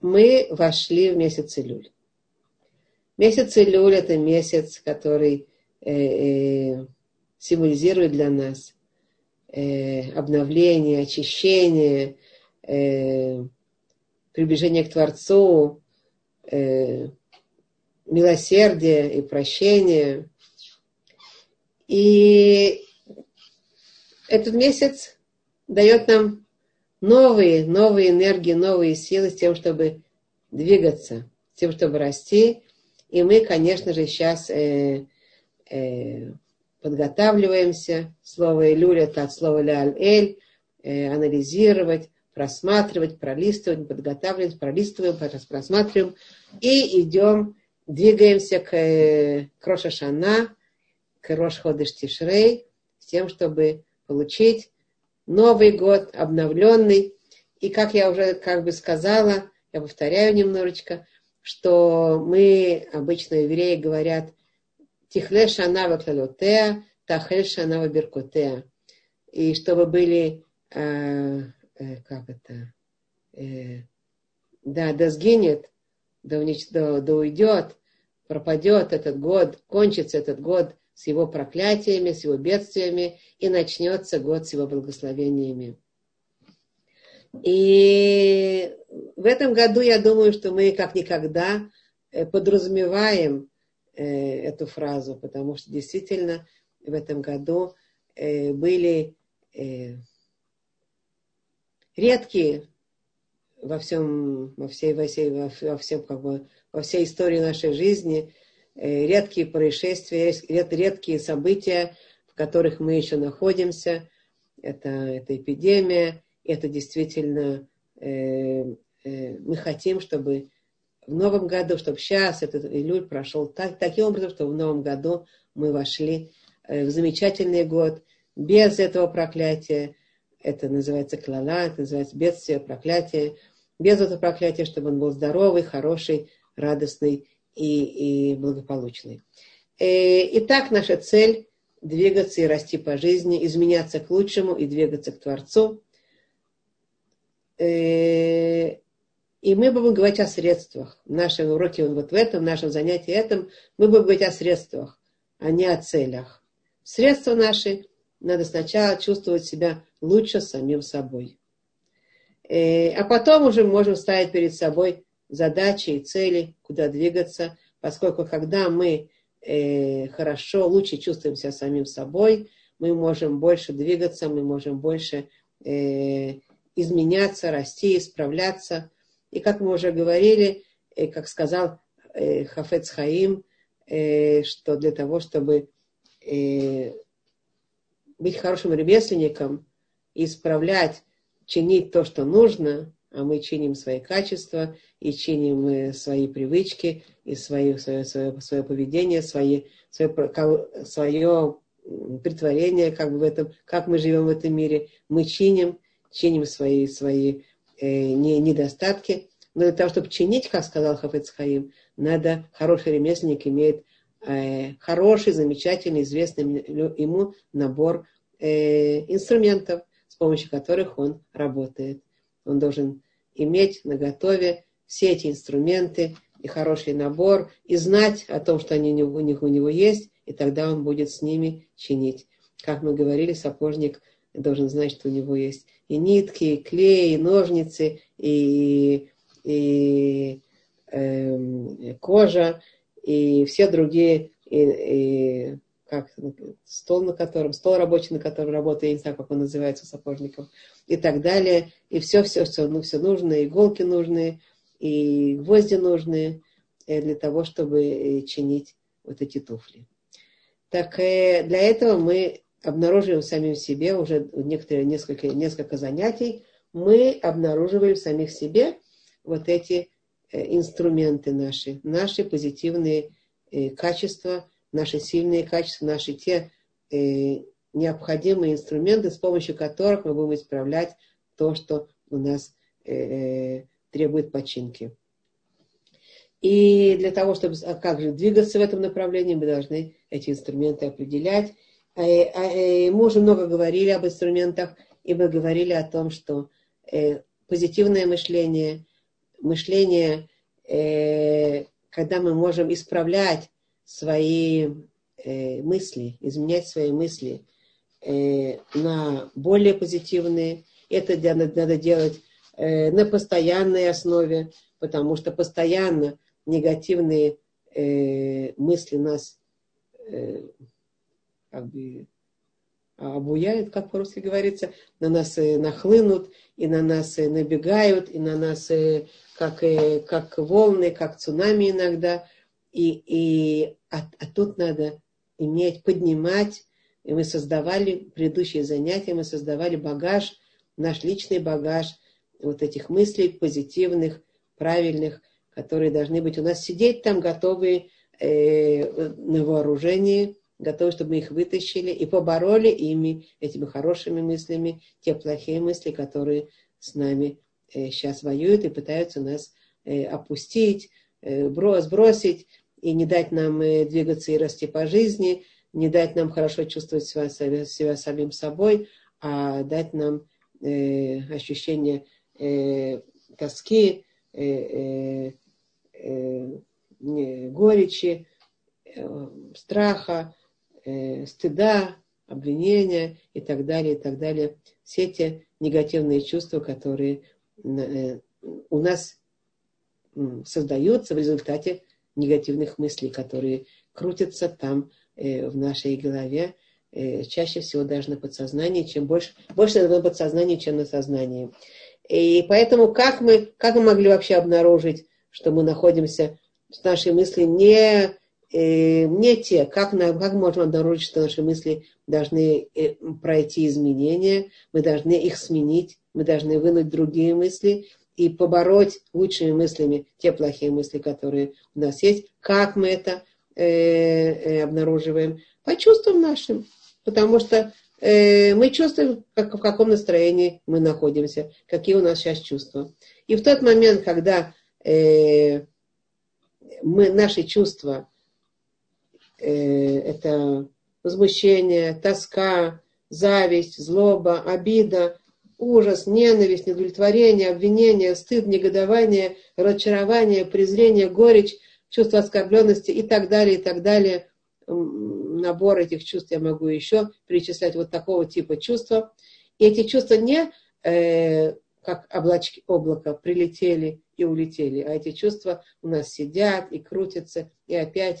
мы вошли в месяц Илюль. Месяц Илюль – это месяц, который символизирует для нас обновление, очищение, приближение к Творцу, милосердие и прощение. И этот месяц дает нам новые энергии, новые силы с тем, чтобы двигаться, с тем, чтобы расти. И мы, конечно же, сейчас подготавливаемся. Слово «Илюль» — это от слова «Ля-Аль-Эль», анализировать, просматривать, пролистывать, подготавливать, пролистываем, просматриваем. И идем, двигаемся к Рош ха-Шана, к Рош Ходеш Тишрей, с тем, чтобы получить Новый год, обновленный. И как я уже сказала, я повторяю немножечко, что мы, обычно евреи, говорят «Тихле шана ваклалотеа, тахле шана ваберкотеа». И чтобы были, да сгинет, да уйдет, пропадет этот год, кончится этот год с его проклятиями, с его бедствиями, и начнется год с его благословениями. И в этом году, я думаю, что мы как никогда подразумеваем эту фразу, потому что действительно в этом году были редкие во всей истории нашей жизни редкие происшествия, редкие события, в которых мы еще находимся. Это эпидемия. Это действительно мы хотим, чтобы в новом году, чтобы сейчас этот Илюль прошел таким образом, что в новом году мы вошли в замечательный год без этого проклятия. Это называется клала, это называется бедствие, проклятие. Без этого проклятия, чтобы он был здоровый, хороший, радостный и благополучный. Итак, наша цель – двигаться и расти по жизни, изменяться к лучшему и двигаться к Творцу. И мы будем говорить о средствах. В нашем уроке, вот в этом, в нашем занятии этом, мы будем говорить о средствах, а не о целях. Средства наши надо сначала чувствовать себя лучше самим собой. А потом уже можем ставить перед собой задачи и цели, куда двигаться, поскольку когда мы лучше чувствуем себя самим собой, мы можем больше двигаться, мы можем больше изменяться, расти, исправляться. И как мы уже говорили, как сказал Хафец Хаим, что для того, чтобы быть хорошим ремесленником, исправлять, чинить то, что нужно, а мы чиним свои качества и чиним свои привычки и свое поведение, свое притворение в этом, как мы живем в этом мире. Мы чиним свои недостатки. Но для того, чтобы чинить, как сказал Хафец Хаим, надо, хороший ремесленник имеет хороший, замечательный, известный ему набор инструментов, с помощью которых он работает. Он должен иметь наготове все эти инструменты и хороший набор, и знать о том, что они у него есть, и тогда он будет с ними чинить. Как мы говорили, сапожник должен знать, что у него есть и нитки, и клей, и ножницы, и кожа, и все другие, стол рабочий, на котором работает, я не знаю, как он называется, сапожником, и так далее. И все нужно, иголки нужны, и гвозди нужны для того, чтобы чинить вот эти туфли. Так для этого мы обнаруживаем в самим себе, уже несколько занятий, мы обнаруживаем в самих себе вот эти инструменты наши позитивные качества, наши сильные качества, наши те необходимые инструменты, с помощью которых мы будем исправлять то, что у нас требует починки. И для того, чтобы двигаться в этом направлении, мы должны эти инструменты определять. Мы уже много говорили об инструментах, и мы говорили о том, что позитивное мышление, мышление, когда мы можем исправлять свои мысли, изменять свои мысли на более позитивные. Это надо делать на постоянной основе, потому что постоянно негативные мысли нас как бы обуяют, как по-русски говорится, на нас нахлынут, и на нас набегают, и на нас как волны, как цунами иногда. А тут надо иметь, поднимать. И мы создавали предыдущие занятия, мы создавали багаж, наш личный багаж вот этих мыслей позитивных, правильных, которые должны быть у нас сидеть там, готовые на вооружении, готовы, чтобы мы их вытащили и побороли ими, этими хорошими мыслями, те плохие мысли, которые с нами сейчас воюют и пытаются нас опустить, сбросить и не дать нам двигаться и расти по жизни, не дать нам хорошо чувствовать себя самим собой, а дать нам ощущение тоски, горечи, страха, стыда, обвинения и так далее, и так далее. Все те негативные чувства, которые у нас создаются в результате негативных мыслей, которые крутятся там в нашей голове, чаще всего даже на подсознании, чем больше на подсознании, чем на сознании. И поэтому как мы могли вообще обнаружить, что мы находимся, что наши мысли не те, как можно обнаружить, что наши мысли должны пройти изменения, мы должны их сменить, мы должны вынуть другие мысли и побороть лучшими мыслями те плохие мысли, которые у нас есть. Как мы это обнаруживаем? По чувствам нашим, потому что мы чувствуем, в каком настроении мы находимся, какие у нас сейчас чувства. И в тот момент, когда наши чувства, это возмущение, тоска, зависть, злоба, обида, ужас, ненависть, неудовлетворение, обвинение, стыд, негодование, разочарование, презрение, горечь, чувство оскорбленности и так далее, и так далее. Набор этих чувств я могу еще перечислять, вот такого типа чувства. И эти чувства не как облако прилетели и улетели, а эти чувства у нас сидят и крутятся, и опять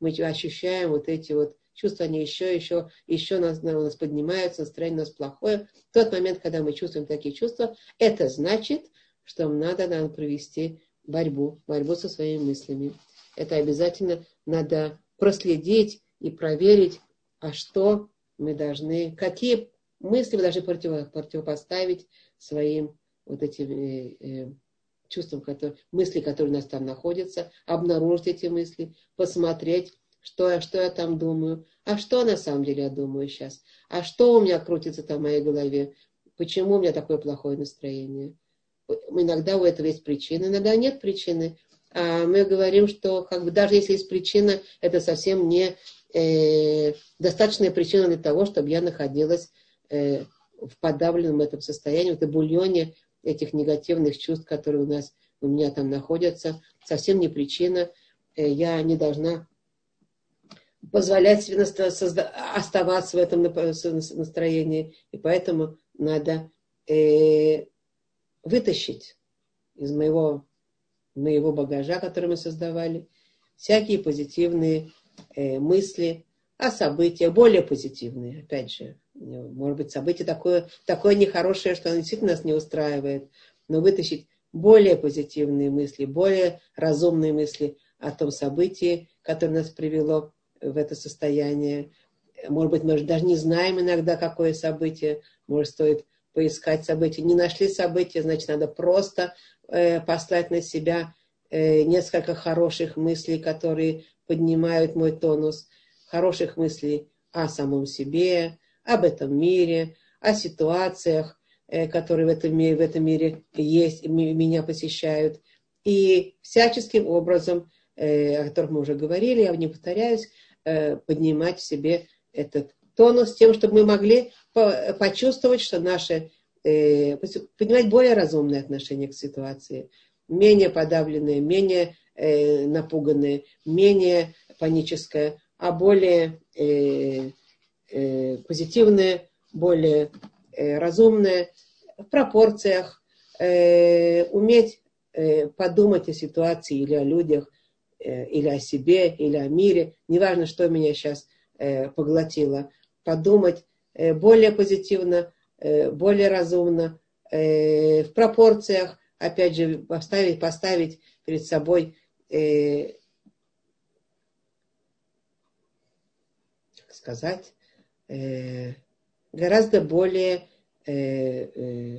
мы ощущаем вот эти вот чувства, они еще у нас поднимаются, настроение у нас плохое. В тот момент, когда мы чувствуем такие чувства, это значит, что надо провести борьбу со своими мыслями. Это обязательно надо проследить и проверить, а что мы должны, какие мысли мы должны противопоставить своим вот этим чувствам, мысли, которые у нас там находятся, обнаружить эти мысли, посмотреть, что я там думаю, а что на самом деле я думаю сейчас, а что у меня крутится там в моей голове, почему у меня такое плохое настроение. Иногда у этого есть причины, иногда нет причины. А мы говорим, что даже если есть причина, это совсем не достаточная причина для того, чтобы я находилась в подавленном этом состоянии, в этом бульоне этих негативных чувств, которые у меня там находятся. Совсем не причина. Я не должна позволять себе оставаться в этом настроении. И поэтому надо вытащить из моего багажа, который мы создавали, всякие позитивные мысли о событиях, более позитивные, опять же. Может быть, событие такое нехорошее, что оно действительно нас не устраивает, но вытащить более позитивные мысли, более разумные мысли о том событии, которое нас привело в это состояние. Может быть, мы даже не знаем иногда, какое событие, может, стоит поискать события. Не нашли события, значит, надо просто послать на себя несколько хороших мыслей, которые поднимают мой тонус, хороших мыслей о самом себе, об этом мире, о ситуациях, которые в этом мире есть, меня посещают. И всяческим образом, о которых мы уже говорили, я не повторяюсь, поднимать в себе этот тонус, тем, чтобы мы могли почувствовать, что поднимать более разумное отношение к ситуации, менее подавленное, менее напуганное, менее паническое, а более позитивное, более разумное, в пропорциях, уметь подумать о ситуации или о людях, или о себе, или о мире, неважно, что меня сейчас поглотило, подумать более позитивно, более разумно, в пропорциях, опять же, поставить перед собой гораздо более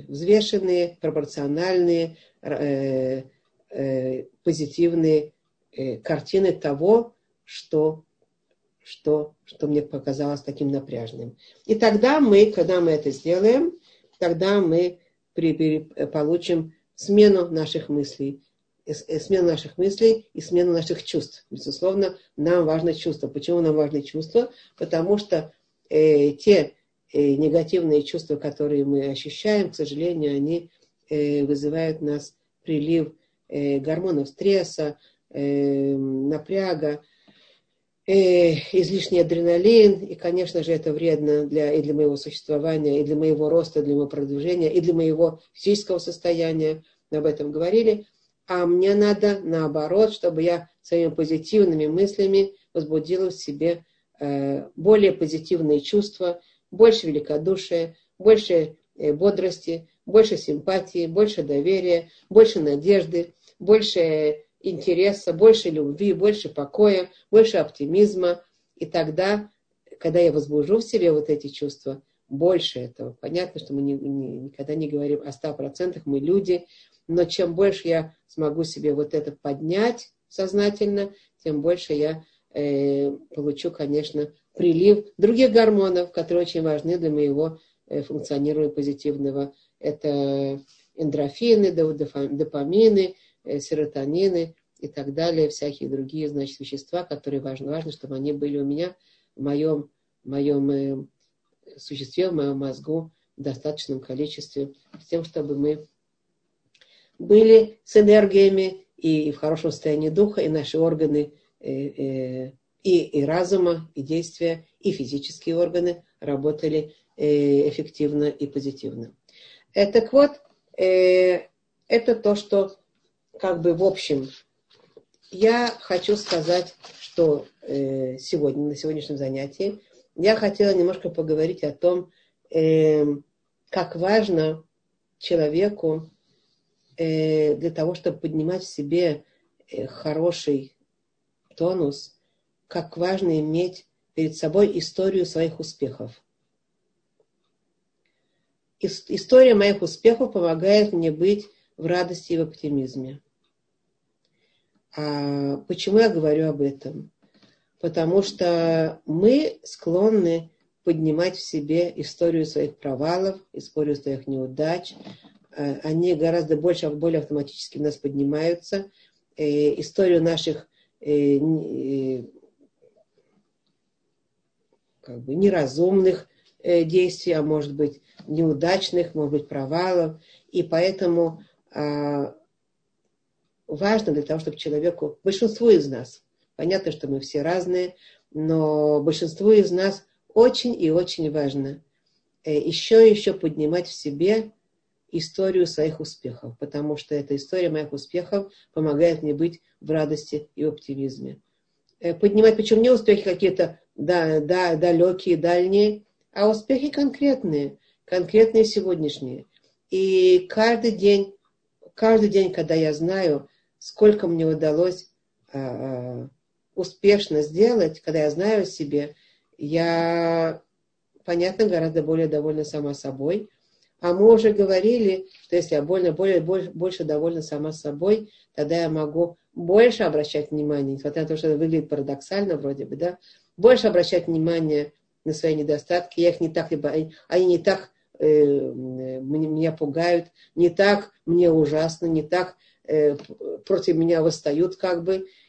взвешенные, пропорциональные, позитивные картины того, что мне показалось таким напряжным. И тогда мы, когда мы это сделаем, тогда мы получим смену наших мыслей, и смену наших чувств. Безусловно, нам важны чувства. Почему нам важны чувства? Потому что те негативные чувства, которые мы ощущаем, к сожалению, они вызывают в нас прилив гормонов стресса, напряга, излишний адреналин. И, конечно же, это вредно и для моего существования, и для моего роста, и для моего продвижения, и для моего физического состояния. Мы об этом говорили. А мне надо, наоборот, чтобы я своими позитивными мыслями возбудила в себе более позитивные чувства, больше великодушия, больше бодрости, больше симпатии, больше доверия, больше надежды, больше интереса, больше любви, больше покоя, больше оптимизма. И тогда, когда я возбужу в себе вот эти чувства, больше этого. Понятно, что мы никогда не говорим о 100%, мы люди, но чем больше я смогу себе вот это поднять сознательно, тем больше я получу, конечно, прилив других гормонов, которые очень важны для моего функционирования позитивного. Это эндорфины, допамины, серотонины и так далее, всякие другие, значит, вещества, которые важно, чтобы они были у меня в моем существе, в моем мозгу в достаточном количестве, с тем, чтобы мы были с энергиями и в хорошем состоянии духа, и наши органы и разума, и действия, и физические органы работали эффективно и позитивно. Так вот, это то, что в общем. Я хочу сказать, что сегодня, на сегодняшнем занятии, я хотела немножко поговорить о том, как важно человеку для того, чтобы поднимать в себе хороший тонус, как важно иметь перед собой историю своих успехов. История моих успехов помогает мне быть в радости и в оптимизме. А почему я говорю об этом? Потому что мы склонны поднимать в себе историю своих провалов, историю своих неудач. Они гораздо более автоматически в нас поднимаются. Историю наших неразумных действий, а может быть неудачных, может быть провалов. И поэтому важно для того, чтобы человеку, большинству из нас, понятно, что мы все разные, но большинству из нас очень и очень важно еще поднимать в себе историю своих успехов, потому что эта история моих успехов помогает мне быть в радости и оптимизме. Поднимать, причем не успехи какие-то далекие, дальние, а успехи конкретные сегодняшние. И каждый день, когда я знаю, сколько мне удалось успешно сделать, когда я знаю о себе, я, понятно, гораздо более довольна сама собой. А мы уже говорили, что если я больше довольна сама собой, тогда я могу больше обращать внимание, несмотря на то, что это выглядит парадоксально вроде бы, да, больше обращать внимание на свои недостатки. Я их не так, либо они не так меня пугают, не так мне ужасно, не так против меня восстают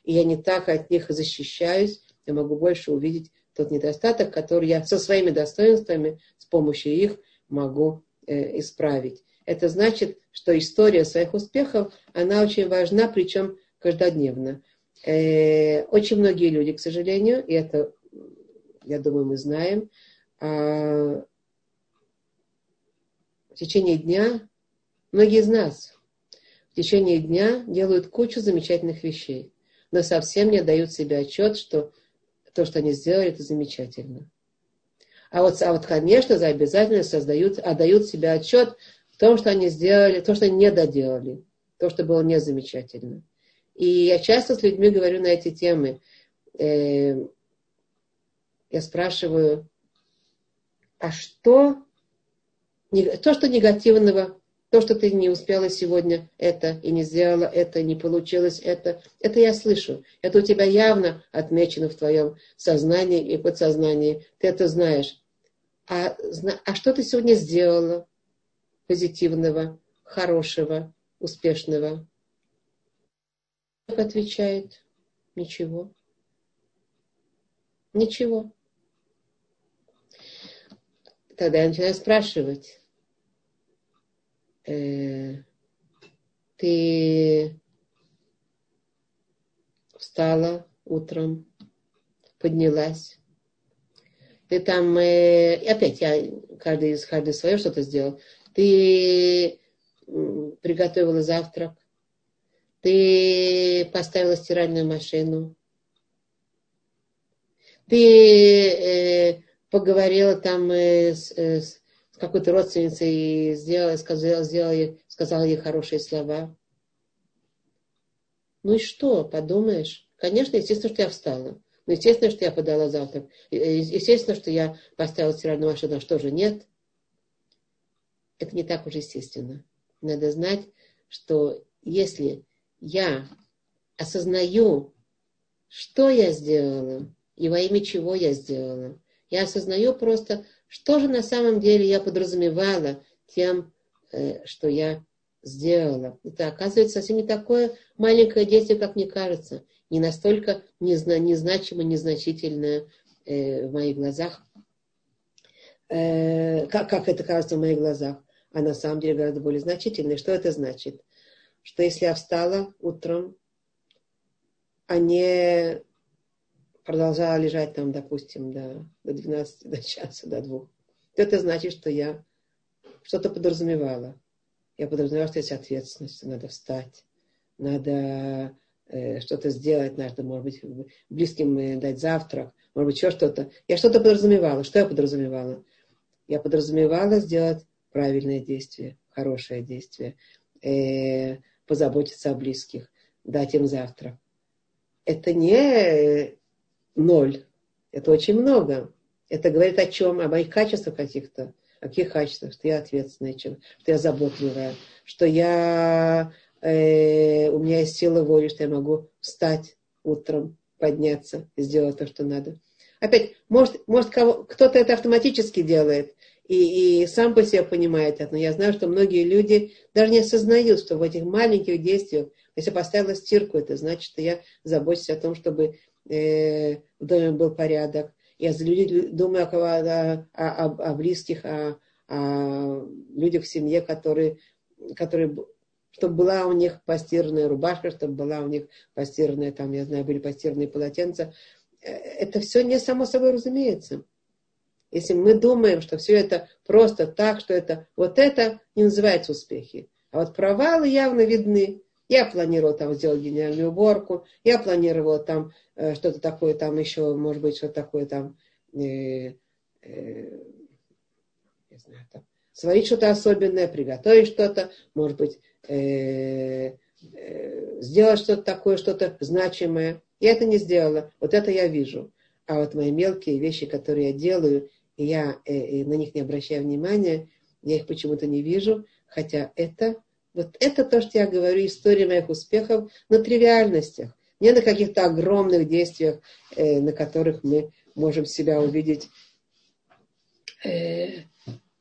и я не так от них защищаюсь. Я могу больше увидеть тот недостаток, который я со своими достоинствами, с помощью их могу исправить. Это значит, что история своих успехов, она очень важна, причем каждодневно. Очень многие люди, к сожалению, и это, я думаю, мы знаем, в течение дня, многие из нас в течение дня делают кучу замечательных вещей, но совсем не отдают себе отчет, что то, что они сделали, это замечательно. А вот конечно, за обязательность отдают себе отчет в том, что они сделали, то, что они не доделали, то, что было не замечательно. И я часто с людьми говорю на эти темы. Я спрашиваю, а что, то, что негативного, то, что ты не успела сегодня это и не сделала это, и не получилось это я слышу. Это у тебя явно отмечено в твоем сознании и подсознании. Ты это знаешь. А что ты сегодня сделала позитивного, хорошего, успешного? Человек отвечает, ничего. Ничего. Тогда я начинаю спрашивать. Ты встала утром, поднялась. Ты там... Опять я каждый свое что-то сделал. Ты приготовила завтрак. Ты поставила стиральную машину. Ты поговорила там с какой-то родственницей и сказала ей хорошие слова. Ну и что, подумаешь? Конечно, естественно, что я встала. Ну, естественно, что я подала завтрак. Естественно, что я поставила стиральную машину. А что же нет? Это не так уж естественно. Надо знать, что если я осознаю, что я сделала и во имя чего я сделала, я осознаю просто, что же на самом деле я подразумевала тем, что я сделала. Это оказывается совсем не такое маленькое действие, как мне кажется, не настолько незначимое, незначительное в моих глазах, как это кажется в моих глазах, а на самом деле гораздо более значительное. Что это значит? Что если я встала утром, а не продолжала лежать там, допустим, до 12, до часа, до 2, то это значит, что я что-то подразумевала. Я подразумевала, что есть ответственность, что надо встать, надо что-то сделать, надо, может быть, близким дать завтрак, может быть, еще что-то. Я что-то подразумевала. Что я подразумевала? Я подразумевала сделать правильное действие, хорошее действие, позаботиться о близких, дать им завтрак. Это не 0, это очень много. Это говорит о чем? О моих качествах каких-то. О каких качествах? Что я ответственная, что я заботливая, что у меня есть сила воли, что я могу встать утром, подняться, сделать то, что надо. Опять, может кто-то это автоматически делает и сам по себе понимает это, но я знаю, что многие люди даже не осознают, что в этих маленьких действиях, если я поставила стирку, это значит, что я забочусь о том, чтобы в доме был порядок. Я за людей думаю о близких, о людях в семье, которые, чтобы была у них постиранная рубашка, чтобы была у них постиранная, там, я знаю, были постиранные полотенца. Это все не само собой разумеется. Если мы думаем, что все это просто так, что это не называется успехи. А вот провалы явно видны. Я планировала там сделать гениальную уборку, я планировала там что-то такое, там еще, может быть, что-то такое там, не знаю, там, сварить что-то особенное, приготовить что-то, может быть, сделать что-то такое, что-то значимое. Я это не сделала, вот это я вижу. А вот мои мелкие вещи, которые я делаю, и я на них не обращаю внимания, я их почему-то не вижу, хотя это... Вот это то, что я говорю, история моих успехов на тривиальностях, не на каких-то огромных действиях, на которых мы можем себя увидеть.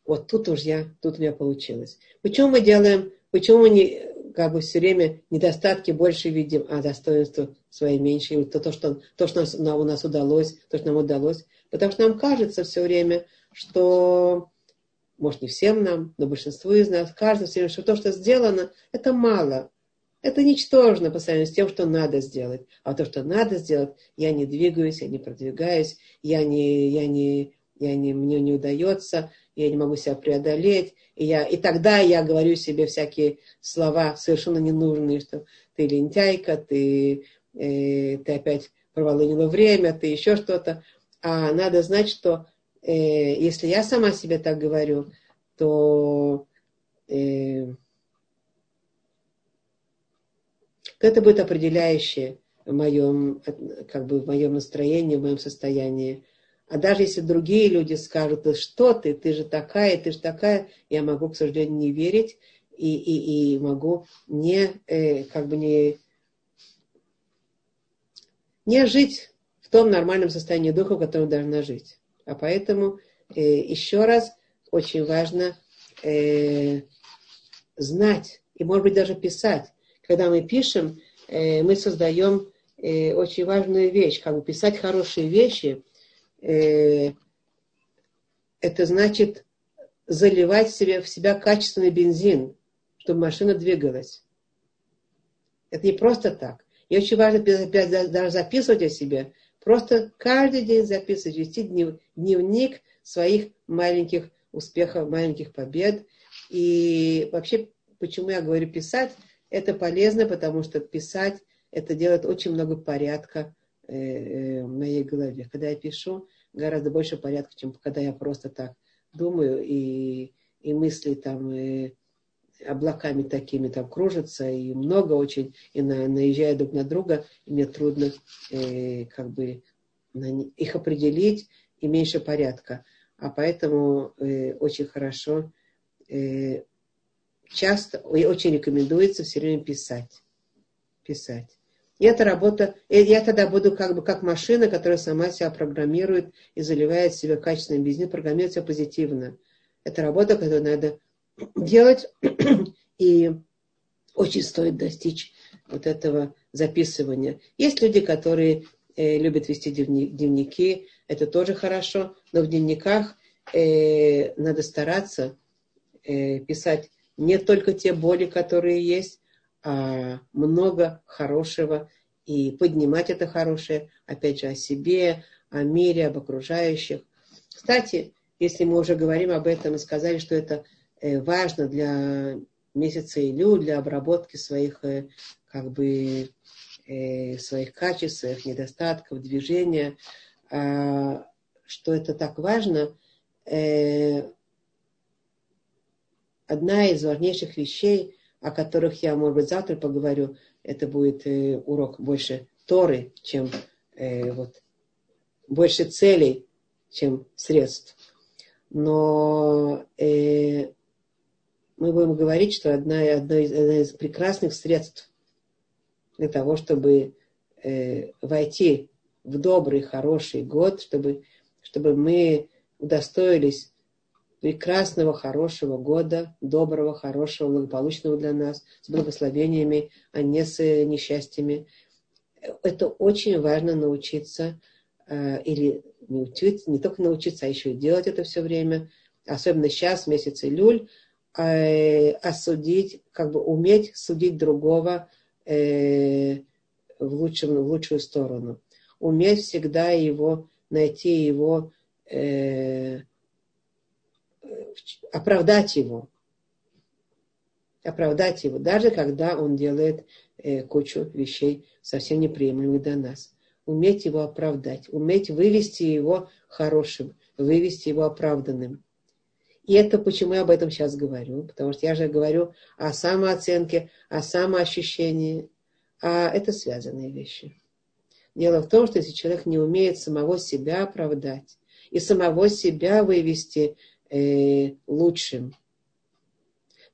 Вот тут у меня получилось. Почему мы не, как бы все время недостатки больше видим, а достоинства свои меньше, и то, что у нас удалось, то, что нам удалось. Потому что нам кажется все время, что может, не всем нам, но большинству из нас, каждому все время, что то, что сделано, это мало. Это ничтожно по сравнению с тем, что надо сделать. А то, что надо сделать, я не двигаюсь, я не продвигаюсь, мне не удается, я не могу себя преодолеть. И тогда я говорю себе всякие слова совершенно ненужные, что ты лентяйка, ты опять проволынила время, ты еще что-то. А надо знать, что если я сама себе так говорю, то... это будет определяющее в моем настроении, в моем состоянии. А даже если другие люди скажут, да что ты же такая, я могу, к сожалению, не верить и могу не жить в том нормальном состоянии духа, в котором должна жить. А поэтому еще раз очень важно знать и, может быть, даже писать. Когда мы пишем, мы создаем очень важную вещь. Писать хорошие вещи, это значит заливать в себя качественный бензин, чтобы машина двигалась. Это не просто так. И очень важно даже записывать о себе. Просто каждый день записывать, вести дневник своих маленьких успехов, маленьких побед. И вообще, почему я говорю писать? Это полезно, потому что писать, это делает очень много порядка в моей голове. Когда я пишу, гораздо больше порядка, чем когда я просто так думаю, и мысли там облаками такими там кружатся, и много очень, и наезжая друг на друга, и мне трудно их определить, и меньше порядка. А поэтому очень хорошо... часто и очень рекомендуется все время писать. Я тогда буду как машина, которая сама себя программирует и заливает в себя качественный бензин, программирует себя позитивно. Это работа, которую надо делать, и очень стоит достичь вот этого записывания. Есть люди, которые любят вести дневники, это тоже хорошо, но в дневниках надо стараться писать не только те боли, которые есть, а много хорошего. И поднимать это хорошее, опять же, о себе, о мире, об окружающих. Кстати, если мы уже говорим об этом и сказали, что это важно для месяца Илюль, для обработки своих качеств, своих недостатков, движения, что это так важно, одна из важнейших вещей, о которых я, может быть, завтра поговорю, это будет урок больше Торы, чем больше целей, чем средств. Но мы будем говорить, что одна из прекрасных средств для того, чтобы войти в добрый, хороший год, чтобы мы удостоились прекрасного, хорошего года, доброго, хорошего, благополучного для нас, с благословениями, а не с несчастьями. Это очень важно научиться, или не только научиться, а еще и делать это все время, особенно сейчас, в месяц Илюль, уметь судить другого в лучшую сторону. Уметь всегда оправдать его, даже когда он делает кучу вещей совсем неприемлемых для нас. Уметь его оправдать, уметь вывести его хорошим, вывести его оправданным. И это почему я об этом сейчас говорю, потому что я же говорю о самооценке, о самоощущении, а это связанные вещи. Дело в том, что если человек не умеет самого себя оправдать и самого себя вывести лучшим,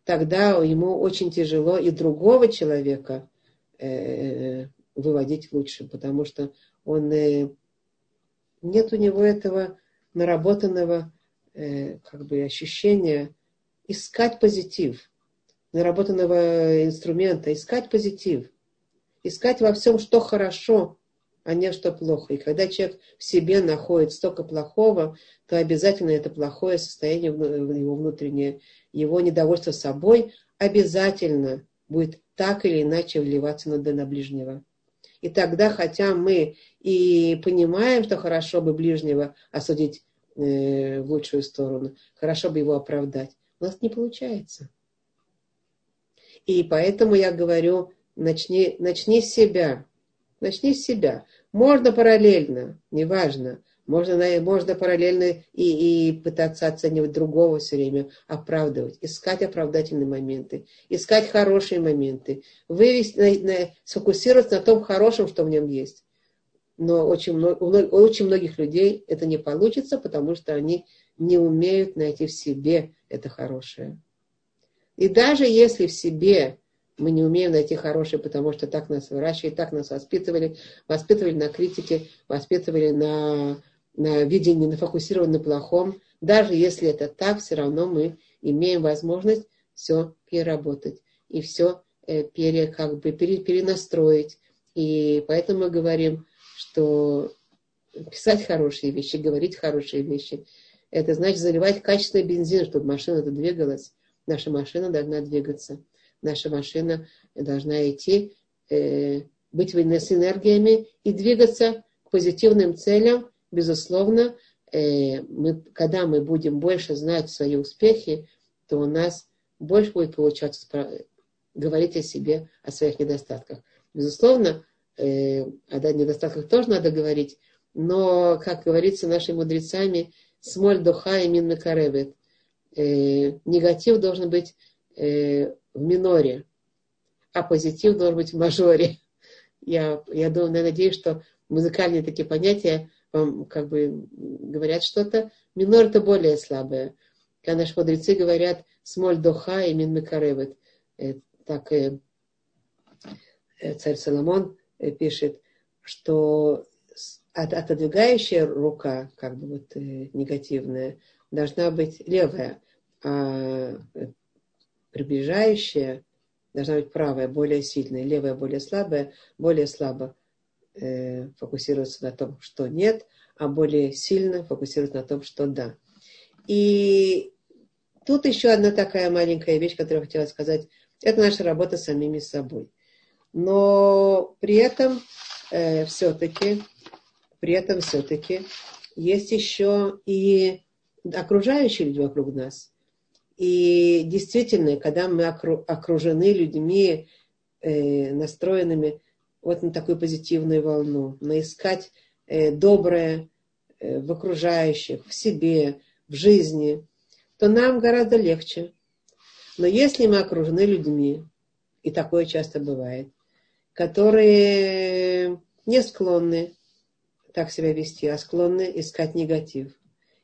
тогда ему очень тяжело и другого человека выводить лучшим, потому что нет у него этого наработанного ощущения искать позитив, наработанного инструмента, искать позитив, искать во всем, что хорошо, а не что плохо. И когда человек в себе находит столько плохого, то обязательно это плохое состояние, его внутреннее, его недовольство собой обязательно будет так или иначе вливаться на ближнего. И тогда, хотя мы и понимаем, что хорошо бы ближнего осудить в лучшую сторону, хорошо бы его оправдать, у нас не получается. И поэтому я говорю, начни с себя. Начни с себя. Можно параллельно, неважно. Можно параллельно и пытаться оценивать другого все время, оправдывать, искать оправдательные моменты, искать хорошие моменты, сфокусироваться на том хорошем, что в нем есть. Но у очень многих людей это не получится, потому что они не умеют найти в себе это хорошее. И даже если в себе мы не умеем найти хорошее, потому что так нас выращивали, так нас воспитывали на критике, воспитывали на видении, на фокусированном плохом. Даже если это так, все равно мы имеем возможность все переработать и все перенастроить. И поэтому мы говорим, что писать хорошие вещи, говорить хорошие вещи, это значит заливать качественный бензин, чтобы машина-то двигалась. Наша машина должна двигаться. Наша машина должна идти, быть с энергиями и двигаться к позитивным целям. Безусловно, когда мы будем больше знать свои успехи, то у нас больше будет получаться говорить о себе, о своих недостатках. Безусловно, о недостатках тоже надо говорить, но, как говорится нашими мудрецами, «Смоль духа и мин мекаревет». Негатив должен быть в миноре, а позитив должен быть в мажоре. Я думаю, я надеюсь, что музыкальные такие понятия вам как бы говорят что-то. Минор — это более слабое. Когда наши мудрецы говорят «смоль духа и мин мекаревет», так царь Соломон пишет, что отодвигающая рука, как бы вот негативная, должна быть левая, а приближающая должна быть правая, более сильная, левая более слабо фокусироваться на том, что нет, а более сильно фокусироваться на том, что да. И тут еще одна такая маленькая вещь, которую я хотела сказать. Это наша работа с самими собой. Но при этом все-таки есть еще и окружающие люди вокруг нас. И действительно, когда мы окружены людьми, настроенными вот на такую позитивную волну, на искать доброе в окружающих, в себе, в жизни, то нам гораздо легче. Но если мы окружены людьми, и такое часто бывает, которые не склонны так себя вести, а склонны искать негатив,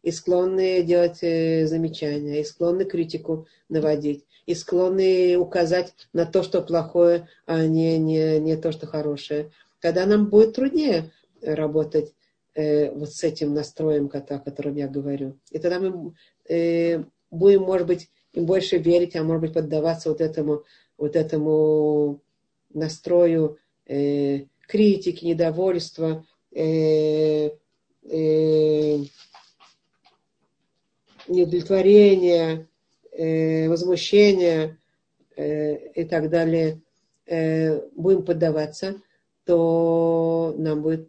и склонны делать замечания, и склонны критику наводить, и склонны указать на то, что плохое, а не то, что хорошее. Тогда нам будет труднее работать вот с этим настроем, о котором я говорю. И тогда мы будем, может быть, им больше верить, а может быть, поддаваться вот этому настрою критики, недовольства, неудовлетворение, возмущение и так далее, будем поддаваться, то нам будет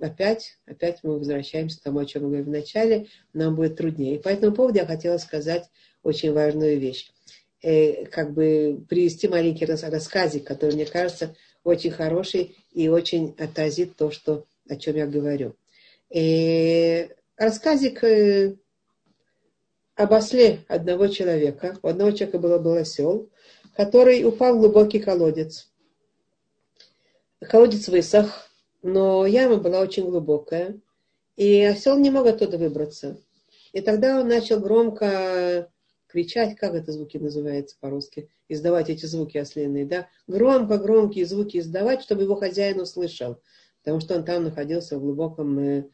опять мы возвращаемся к тому, о чем мы говорили в начале, нам будет труднее. И по этому поводу я хотела сказать очень важную вещь. Как бы привести маленький рассказик, который, мне кажется, очень хороший и очень отразит то, о чем я говорю. Рассказик об осле одного человека. У одного человека был осел, который упал в глубокий колодец. Колодец высох, но яма была очень глубокая, и осел не мог оттуда выбраться. И тогда он начал громко кричать, как это звуки называется по-русски, издавать эти звуки ослиные, да, громко громкие звуки издавать, чтобы его хозяин услышал, потому что он там находился в глубоком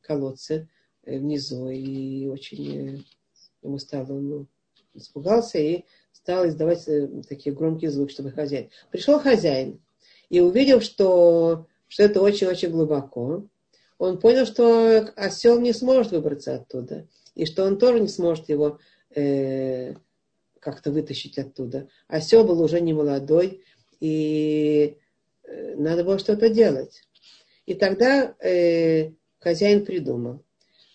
колодце внизу, и очень ему стало, испугался и стал издавать такие громкие звуки, чтобы хозяин. Пришел хозяин и увидел, что что это очень-очень глубоко. Он понял, что осел не сможет выбраться оттуда, и что он тоже не сможет его как-то вытащить оттуда. Осел был уже не молодой, и надо было что-то делать. И тогда хозяин придумал.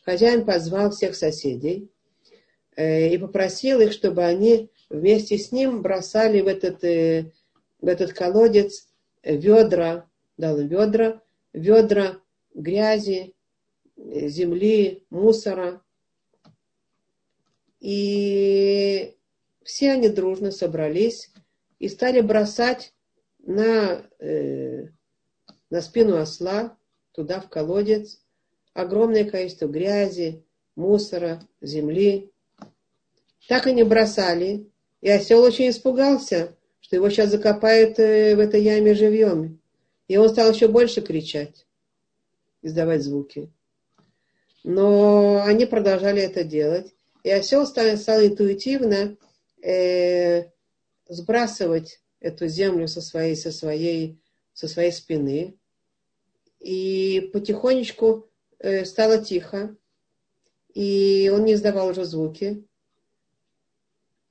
Хозяин позвал всех соседей и попросил их, чтобы они вместе с ним бросали в этот колодец ведра, дал ведра грязи, земли, мусора. И все они дружно собрались и стали бросать на спину осла, туда в колодец, огромное количество грязи, мусора, земли. Так они бросали, и осел очень испугался, что его сейчас закопают в этой яме живьем. И он стал еще больше кричать, издавать звуки. Но они продолжали это делать. И осел стал интуитивно сбрасывать эту землю со своей спины. И потихонечку стало тихо. И он не издавал уже звуки.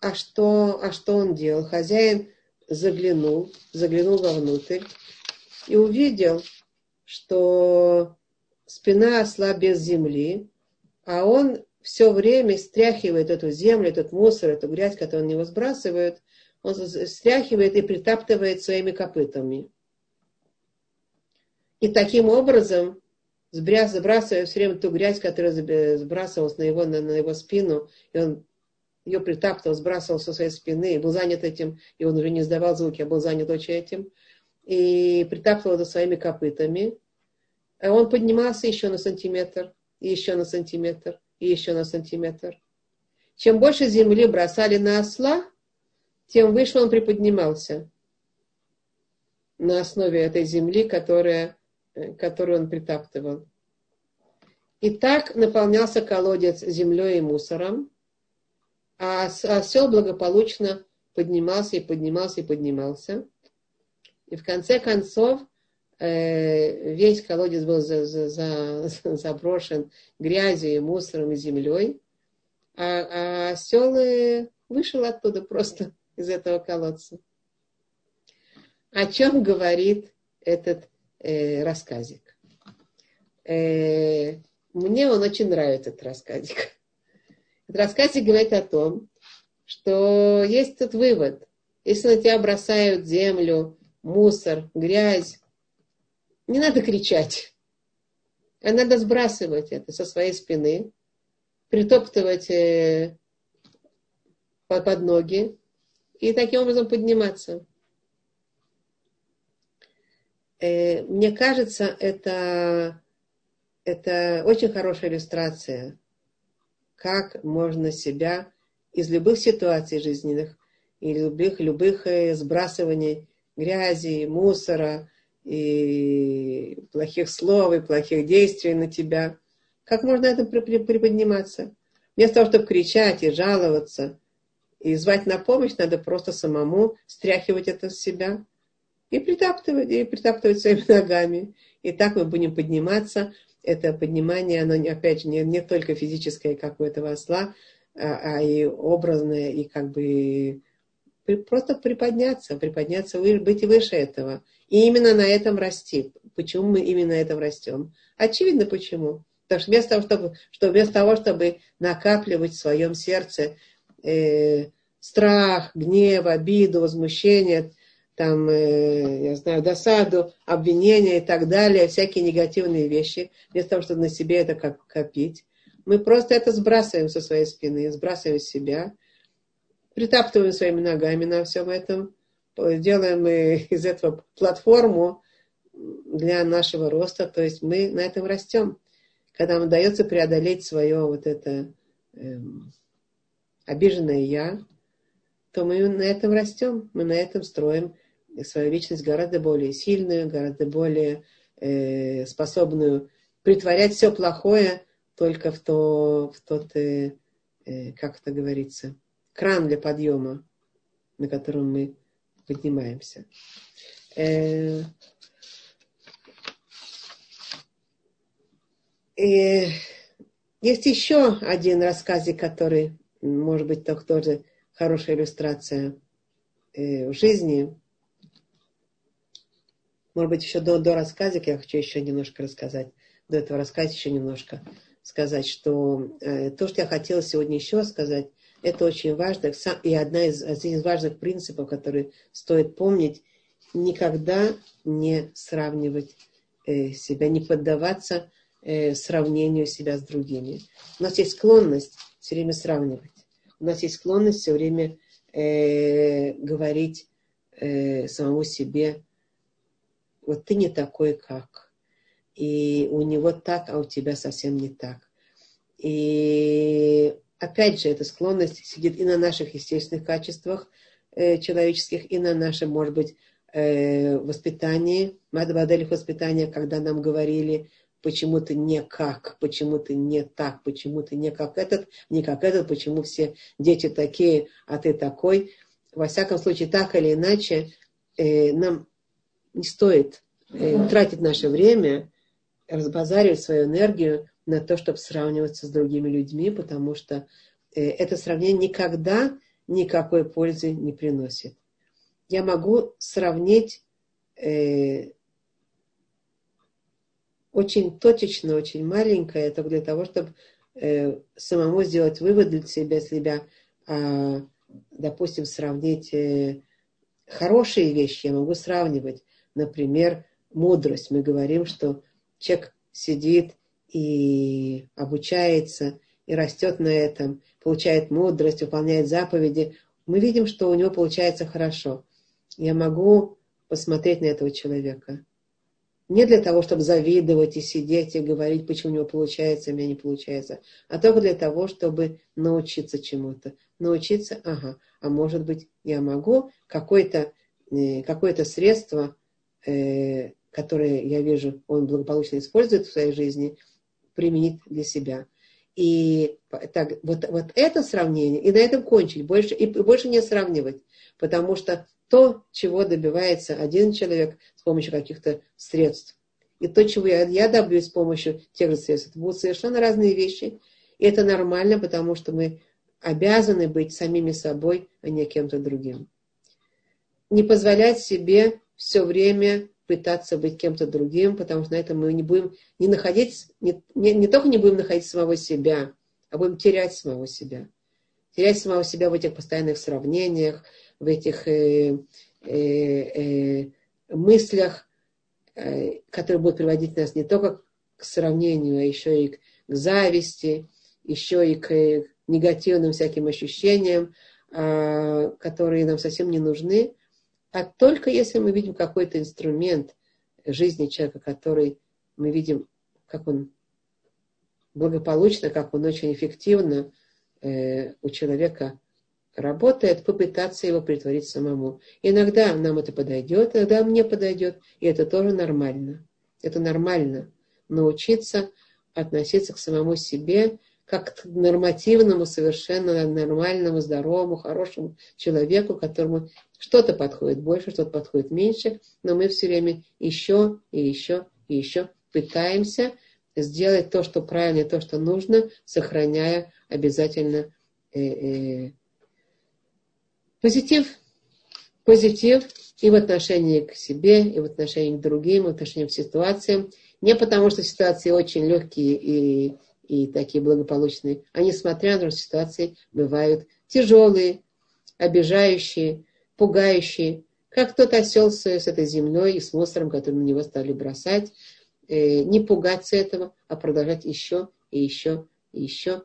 А что он делал? Хозяин заглянул вовнутрь и увидел, что спина осла без земли, а он все время стряхивает эту землю, этот мусор, эту грязь, которую на него сбрасывают, он стряхивает и притаптывает своими копытами. И таким образом, сбрасывая все время ту грязь, которая сбрасывалась на его спину, и он ее притаптывал, сбрасывал со своей спины, и был занят этим, и он уже не издавал звуки, а был занят очень этим, и притаптывал это своими копытами. А он поднимался еще на сантиметр, и еще на сантиметр, и еще на сантиметр. Чем больше земли бросали на осла, тем выше он приподнимался на основе этой земли, которую он притаптывал. И так наполнялся колодец землей и мусором, а осел благополучно поднимался и поднимался и поднимался. И в конце концов весь колодец был заброшен грязью и мусором и землей, а осел вышел оттуда просто из этого колодца. О чем говорит этот рассказик? Мне он очень нравится, этот рассказик. Этот рассказик говорит о том, что есть тут вывод. Если на тебя бросают землю, мусор, грязь, не надо кричать, а надо сбрасывать это со своей спины, притоптывать под ноги и таким образом подниматься. Мне кажется, это очень хорошая иллюстрация, как можно себя из любых ситуаций жизненных и любых сбрасываний грязи, мусора, и плохих слов, и плохих действий на тебя. Как можно это приподниматься? Вместо того, чтобы кричать и жаловаться, и звать на помощь, надо просто самому стряхивать это с себя и притаптывать своими ногами. И так мы будем подниматься. Это поднимание, оно, опять же, не только физическое, как у этого осла, а и образное, и как бы просто приподняться, быть выше этого. И именно на этом расти. Почему мы именно на этом растем? Очевидно, почему. Потому что вместо того, чтобы накапливать в своем сердце страх, гнев, обиду, возмущение, досаду, обвинения и так далее, всякие негативные вещи, вместо того, чтобы на себе это как копить, мы просто это сбрасываем со своей спины, сбрасываем с себя, притаптываем своими ногами на всем этом, делаем из этого платформу для нашего роста, то есть мы на этом растем. Когда нам удается преодолеть свое вот это обиженное «я», то мы на этом растем, мы на этом строим свою личность гораздо более сильную, гораздо более способную притворять все плохое только в тот, как это говорится, кран для подъема, на котором мы поднимаемся. И есть еще один рассказик, который, может быть, тоже хорошая иллюстрация в жизни. Может быть, еще до рассказика я хочу еще немножко рассказать. До этого рассказа еще немножко сказать, что то, что я хотела сегодня еще сказать, это очень важно. И один из важных принципов, который стоит помнить, никогда не сравнивать себя, не поддаваться сравнению себя с другими. У нас есть склонность все время сравнивать. У нас есть склонность все время говорить самому себе: вот ты не такой, как. И у него так, а у тебя совсем не так. И опять же, эта склонность сидит и на наших естественных качествах человеческих, и на нашем, может быть, воспитании, моделях воспитания, когда нам говорили: почему ты не как, почему ты не так, почему ты не как этот, почему все дети такие, а ты такой. Во всяком случае, так или иначе, нам не стоит тратить наше время, разбазаривать свою энергию на то, чтобы сравниваться с другими людьми, потому что это сравнение никогда никакой пользы не приносит. Я могу сравнить очень точечно, очень маленькое, это для того, чтобы самому сделать вывод для себя, допустим, сравнить хорошие вещи, я могу сравнивать. Например, мудрость. Мы говорим, что человек сидит и обучается, и растет на этом, получает мудрость, выполняет заповеди. Мы видим, что у него получается хорошо. Я могу посмотреть на этого человека. Не для того, чтобы завидовать и сидеть и говорить, почему у него получается, а у меня не получается, а только для того, чтобы научиться чему-то. Научиться, а может быть, я могу какое-то средство, которое я вижу, он благополучно использует в своей жизни, применить для себя. И так, вот это сравнение, и на этом кончить, больше не сравнивать, потому что то, чего добивается один человек с помощью каких-то средств, и то, чего я добьюсь с помощью тех же средств, это будут совершенно разные вещи. И это нормально, потому что мы обязаны быть самими собой, а не кем-то другим. Не позволять себе все время пытаться быть кем-то другим, потому что на этом мы не будем не находить, не только не будем находить самого себя, а будем терять самого себя. Терять самого себя в этих постоянных сравнениях, в этих мыслях, которые будут приводить нас не только к сравнению, а еще и к зависти, еще и к негативным всяким ощущениям, которые нам совсем не нужны. А только если мы видим какой-то инструмент жизни человека, который мы видим, как он благополучно, как он очень эффективно у человека работает, попытаться его притворить самому. Иногда нам это подойдет, иногда мне подойдет, и это тоже нормально. Это нормально — научиться относиться к самому себе как к нормативному, совершенно нормальному, здоровому, хорошему человеку, которому что-то подходит больше, что-то подходит меньше, но мы все время еще пытаемся сделать то, что правильно, то, что нужно, сохраняя обязательно позитив и в отношении к себе, и в отношении к другим, и в отношении к ситуациям. Не потому, что ситуации очень легкие и такие благополучные, а несмотря на то, что ситуации бывают тяжелые, обижающие, пугающие, как тот осел с этой землей и с мусором, который на него стали бросать. Не пугаться этого, а продолжать еще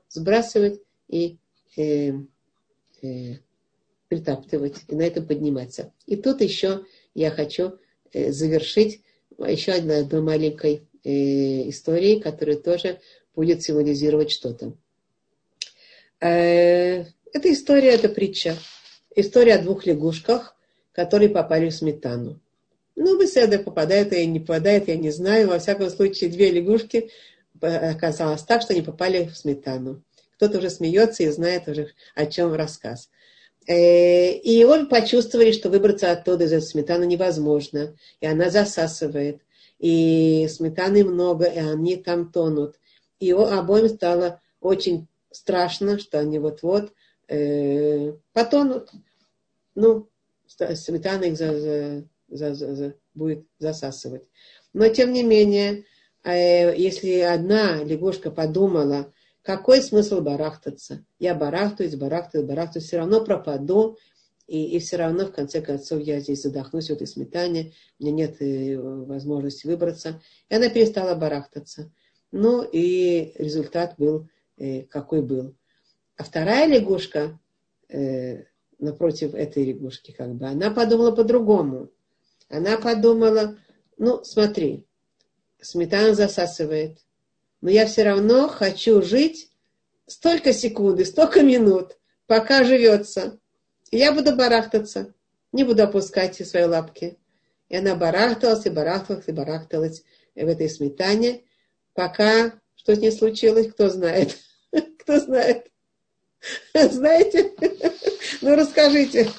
сбрасывать и притаптывать, и на этом подниматься. И тут еще я хочу завершить еще одной маленькой историей, которая тоже будет символизировать что-то. Эта история, это притча. История о двух лягушках, которые попали в сметану. Ну, беседа попадает или не попадает, я не знаю. Во всяком случае, две лягушки, оказалось так, что они попали в сметану. Кто-то уже смеется и знает уже, о чем рассказ. И обе почувствовали, что выбраться оттуда из этой сметаны невозможно. И она засасывает. И сметаны много, и они там тонут. и обоим стало очень страшно, что они вот-вот потонут. Ну, сметана их будет засасывать. Но, тем не менее, если одна лягушка подумала, какой смысл барахтаться? Я барахтаюсь, все равно пропаду, и все равно, в конце концов, я здесь задохнусь в этой сметане, мне нет возможности выбраться. И она перестала барахтаться. Ну, и результат был, какой был. А вторая лягушка, напротив этой лягушки, как бы, она подумала по-другому. Она подумала, ну, смотри, сметана засасывает, но я все равно хочу жить столько секунд, столько минут, пока живется. Я буду барахтаться, не буду опускать свои лапки. И она барахталась в этой сметане, пока что-то не случилось, кто знает. Кто знает? Знаете? Ну, расскажите.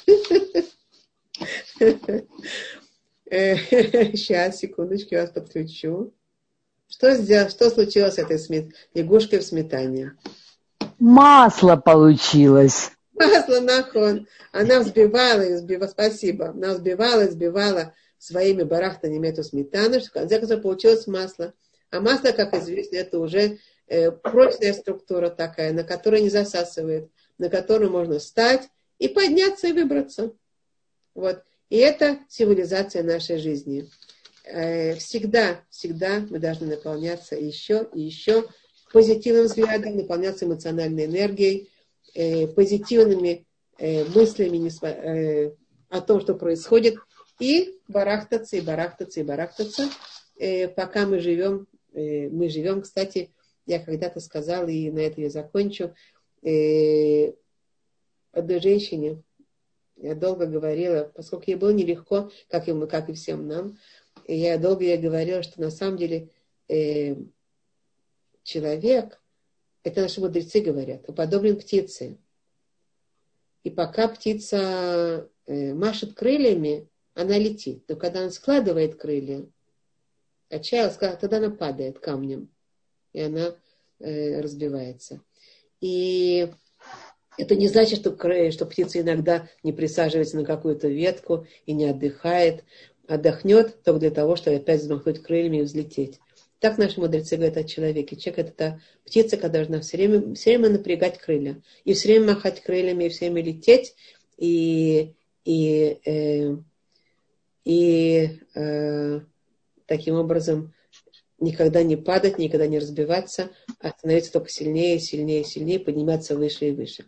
Сейчас, секундочку, я вас подключу. Что случилось с этой лягушкой в сметане? Масло получилось. Масло, нахон. Она взбивала, спасибо. Она взбивала своими барахтаниями эту сметану, что в конце концов получилось масло. А масло, как известно, это уже прочная структура такая, на которой не засасывает, на которую можно встать и подняться и выбраться. Вот. И это символизация нашей жизни. Всегда мы должны наполняться еще и еще позитивным взглядом, наполняться эмоциональной энергией, позитивными мыслями о том, что происходит, и барахтаться, пока мы живем. Мы живем, кстати, я когда-то сказала, и на этом я закончу, одной женщине, я долго говорила, поскольку ей было нелегко, как и всем нам, я долго ей говорила, что на самом деле человек, это наши мудрецы говорят, уподоблен птице. И пока птица машет крыльями, она летит. Но когда она складывает крылья, отчаялась, тогда она падает камнем. И она разбивается. И это не значит, что птица иногда не присаживается на какую-то ветку и не отдыхает. Отдохнет только для того, чтобы опять взмахнуть крыльями и взлететь. Так наши мудрецы говорят о человеке. Человек — это та птица, которая должна все время напрягать крылья. И все время махать крыльями, и все время лететь. И таким образом никогда не падать, никогда не разбиваться, а становиться только сильнее, подниматься выше и выше.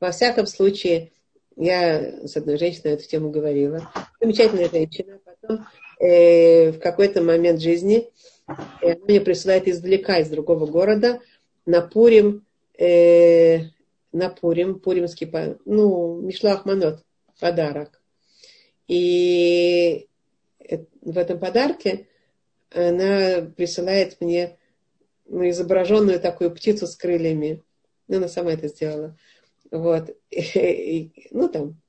Во всяком случае, я с одной женщиной эту тему говорила. Замечательная женщина. Потом в какой-то момент жизни она мне присылает издалека, из другого города, на Пурим, пуримский, Мишла Ахманот, подарок. И в этом подарке она присылает мне изображенную такую птицу с крыльями. Она сама это сделала. Вот.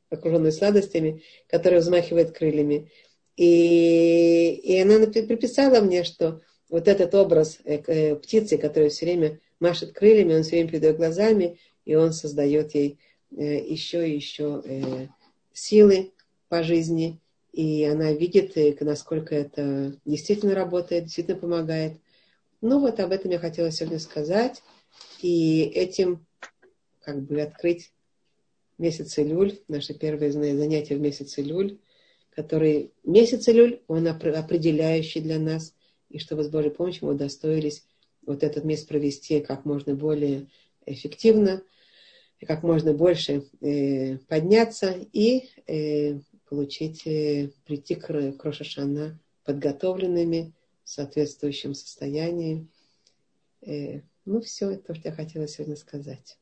Окруженную сладостями, которая взмахивает крыльями. И она приписала мне, что вот этот образ птицы, которая все время машет крыльями, он все время перед ее глазами, и он создает ей еще и еще силы по жизни. И она видит, насколько это действительно работает, действительно помогает. Об этом я хотела сегодня сказать. И этим открыть месяц Илюль, наше первое занятие в месяц Илюль, который месяц Илюль, он определяющий для нас, и чтобы с Божьей помощью мы удостоились вот этот месяц провести как можно более эффективно, как можно больше подняться и прийти к Рош ха-Шана подготовленными в соответствующем состоянии. Все, это то, что я хотела сегодня сказать.